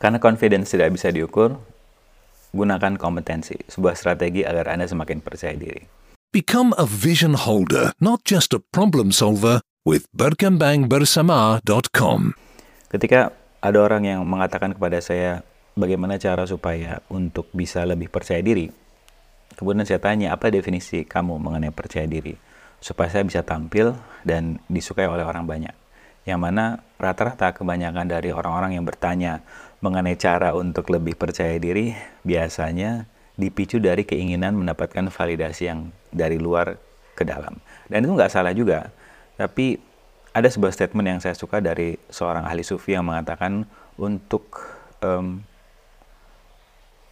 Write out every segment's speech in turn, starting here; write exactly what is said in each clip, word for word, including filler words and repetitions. Karena confidence tidak bisa diukur, gunakan kompetensi, sebuah strategi agar Anda semakin percaya diri. Become a vision holder, not just a problem solver with berkembang bersama dot com. Ketika ada orang yang mengatakan kepada saya, bagaimana cara supaya untuk bisa lebih percaya diri? Kemudian saya tanya, apa definisi kamu mengenai percaya diri? Supaya saya bisa tampil dan disukai oleh orang banyak. Yang mana rata-rata kebanyakan dari orang-orang yang bertanya mengenai cara untuk lebih percaya diri biasanya dipicu dari keinginan mendapatkan validasi yang dari luar ke dalam. Dan itu nggak salah juga. Tapi ada sebuah statement yang saya suka dari seorang ahli sufi yang mengatakan untuk um,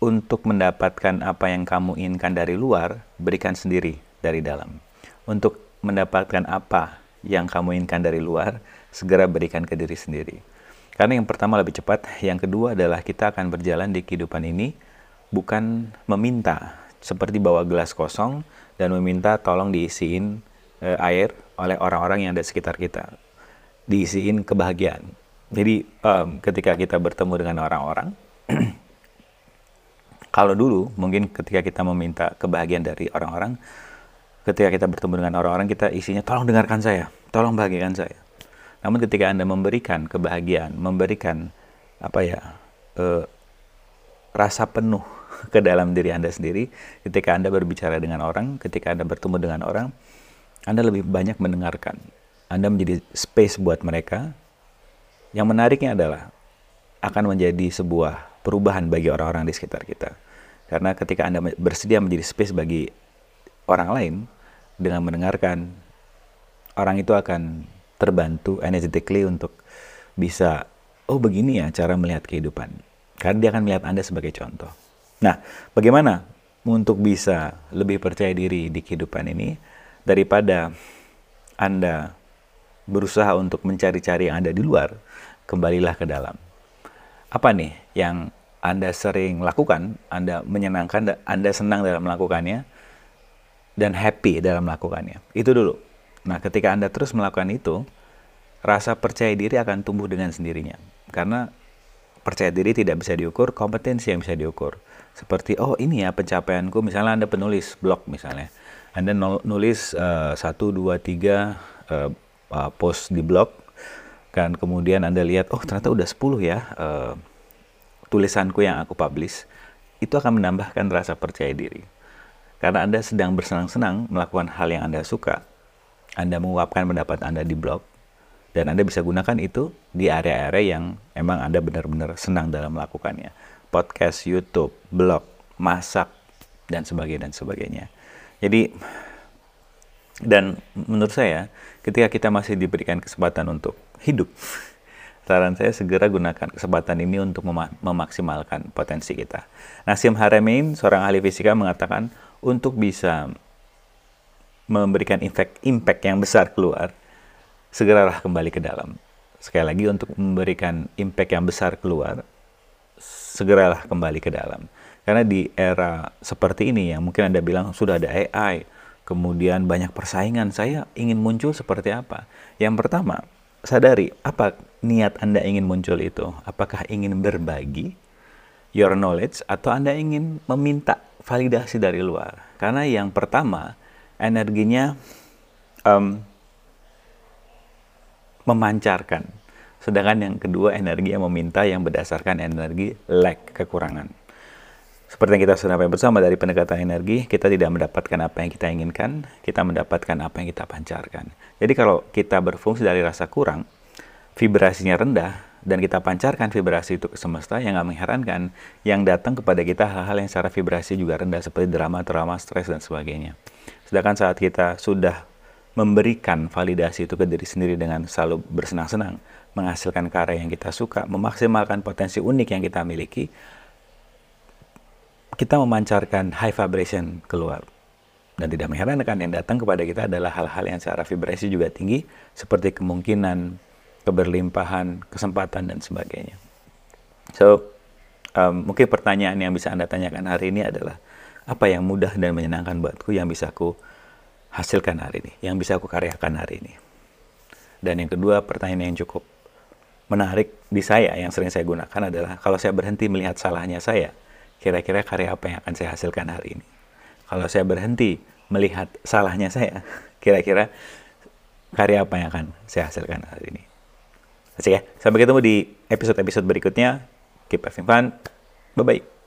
untuk mendapatkan apa yang kamu inginkan dari luar, berikan sendiri dari dalam. Untuk mendapatkan apa yang kamu inginkan dari luar, segera berikan ke diri sendiri. Karena yang pertama lebih cepat, yang kedua adalah kita akan berjalan di kehidupan ini bukan meminta, seperti bawa gelas kosong dan meminta tolong diisiin e, air oleh orang-orang yang ada sekitar kita. Diisiin kebahagiaan. Jadi um, ketika kita bertemu dengan orang-orang, kalau dulu mungkin ketika kita meminta kebahagiaan dari orang-orang, ketika kita bertemu dengan orang-orang kita isinya tolong dengarkan saya, tolong bahagiakan saya. Namun ketika Anda memberikan kebahagiaan, memberikan apa ya e, rasa penuh ke dalam diri Anda sendiri, ketika Anda berbicara dengan orang, ketika Anda bertemu dengan orang, Anda lebih banyak mendengarkan. Anda menjadi space buat mereka. Yang menariknya adalah akan menjadi sebuah perubahan bagi orang-orang di sekitar kita. Karena ketika Anda bersedia menjadi space bagi orang lain, dengan mendengarkan, orang itu akan terbantu energetically untuk bisa, oh begini ya cara melihat kehidupan. Karena dia akan melihat Anda sebagai contoh. Nah, bagaimana untuk bisa lebih percaya diri di kehidupan ini daripada Anda berusaha untuk mencari-cari yang ada di luar, kembalilah ke dalam. Apa nih yang Anda sering lakukan, Anda menyenangkan, Anda senang dalam melakukannya, dan happy dalam melakukannya. Itu dulu. Nah, ketika Anda terus melakukan itu, rasa percaya diri akan tumbuh dengan sendirinya. Karena percaya diri tidak bisa diukur, kompetensi yang bisa diukur. Seperti, oh ini ya pencapaianku, misalnya Anda penulis blog misalnya. Anda nulis uh, satu, dua, tiga uh, uh, post di blog, kan kemudian Anda lihat, oh ternyata udah sepuluh ya uh, tulisanku yang aku publish. Itu akan menambahkan rasa percaya diri. Karena Anda sedang bersenang-senang melakukan hal yang Anda suka. Anda menguapkan pendapat Anda di blog. Dan Anda bisa gunakan itu di area-area yang emang Anda benar-benar senang dalam melakukannya. Podcast, YouTube, blog, masak, dan sebagainya, dan sebagainya. Jadi, dan menurut saya, ketika kita masih diberikan kesempatan untuk hidup, saran saya segera gunakan kesempatan ini untuk mem- memaksimalkan potensi kita. Nasim Haramein, seorang ahli fisika, mengatakan, untuk bisa memberikan impact, impact yang besar keluar, segeralah kembali ke dalam. Sekali lagi, untuk memberikan impact yang besar keluar, segeralah kembali ke dalam. Karena di era seperti ini, yang mungkin Anda bilang sudah ada A I, kemudian banyak persaingan, saya ingin muncul seperti apa? Yang pertama, sadari apa niat Anda ingin muncul itu. Apakah ingin berbagi your knowledge atau Anda ingin meminta validasi dari luar? Karena yang pertama, energinya um, memancarkan. Sedangkan yang kedua, energi yang meminta yang berdasarkan energi lack, kekurangan. Seperti yang kita sudah sampai bersama dari pendekatan energi, kita tidak mendapatkan apa yang kita inginkan, kita mendapatkan apa yang kita pancarkan. Jadi kalau kita berfungsi dari rasa kurang, vibrasinya rendah, dan kita pancarkan vibrasi itu ke semesta, yang gak mengherankan, yang datang kepada kita hal-hal yang secara vibrasi juga rendah, seperti drama, trauma, stres, dan sebagainya. Sedangkan saat kita sudah memberikan validasi itu ke diri sendiri dengan selalu bersenang-senang, menghasilkan karya yang kita suka, memaksimalkan potensi unik yang kita miliki, kita memancarkan high vibration keluar. Dan tidak mengherankan, yang datang kepada kita adalah hal-hal yang secara vibrasi juga tinggi, seperti kemungkinan, keberlimpahan, kesempatan, dan sebagainya. So, um, mungkin pertanyaan yang bisa Anda tanyakan hari ini adalah, apa yang mudah dan menyenangkan buatku yang bisa ku hasilkan hari ini, yang bisa aku karyakan hari ini. Dan yang kedua, pertanyaan yang cukup menarik di saya yang sering saya gunakan adalah kalau saya berhenti melihat salahnya saya, kira-kira karya apa yang akan saya hasilkan hari ini. Kalau saya berhenti melihat salahnya saya, kira-kira karya apa yang akan saya hasilkan hari ini. Asik ya? Sampai ketemu di episode-episode berikutnya. Keep having fun. Bye-bye.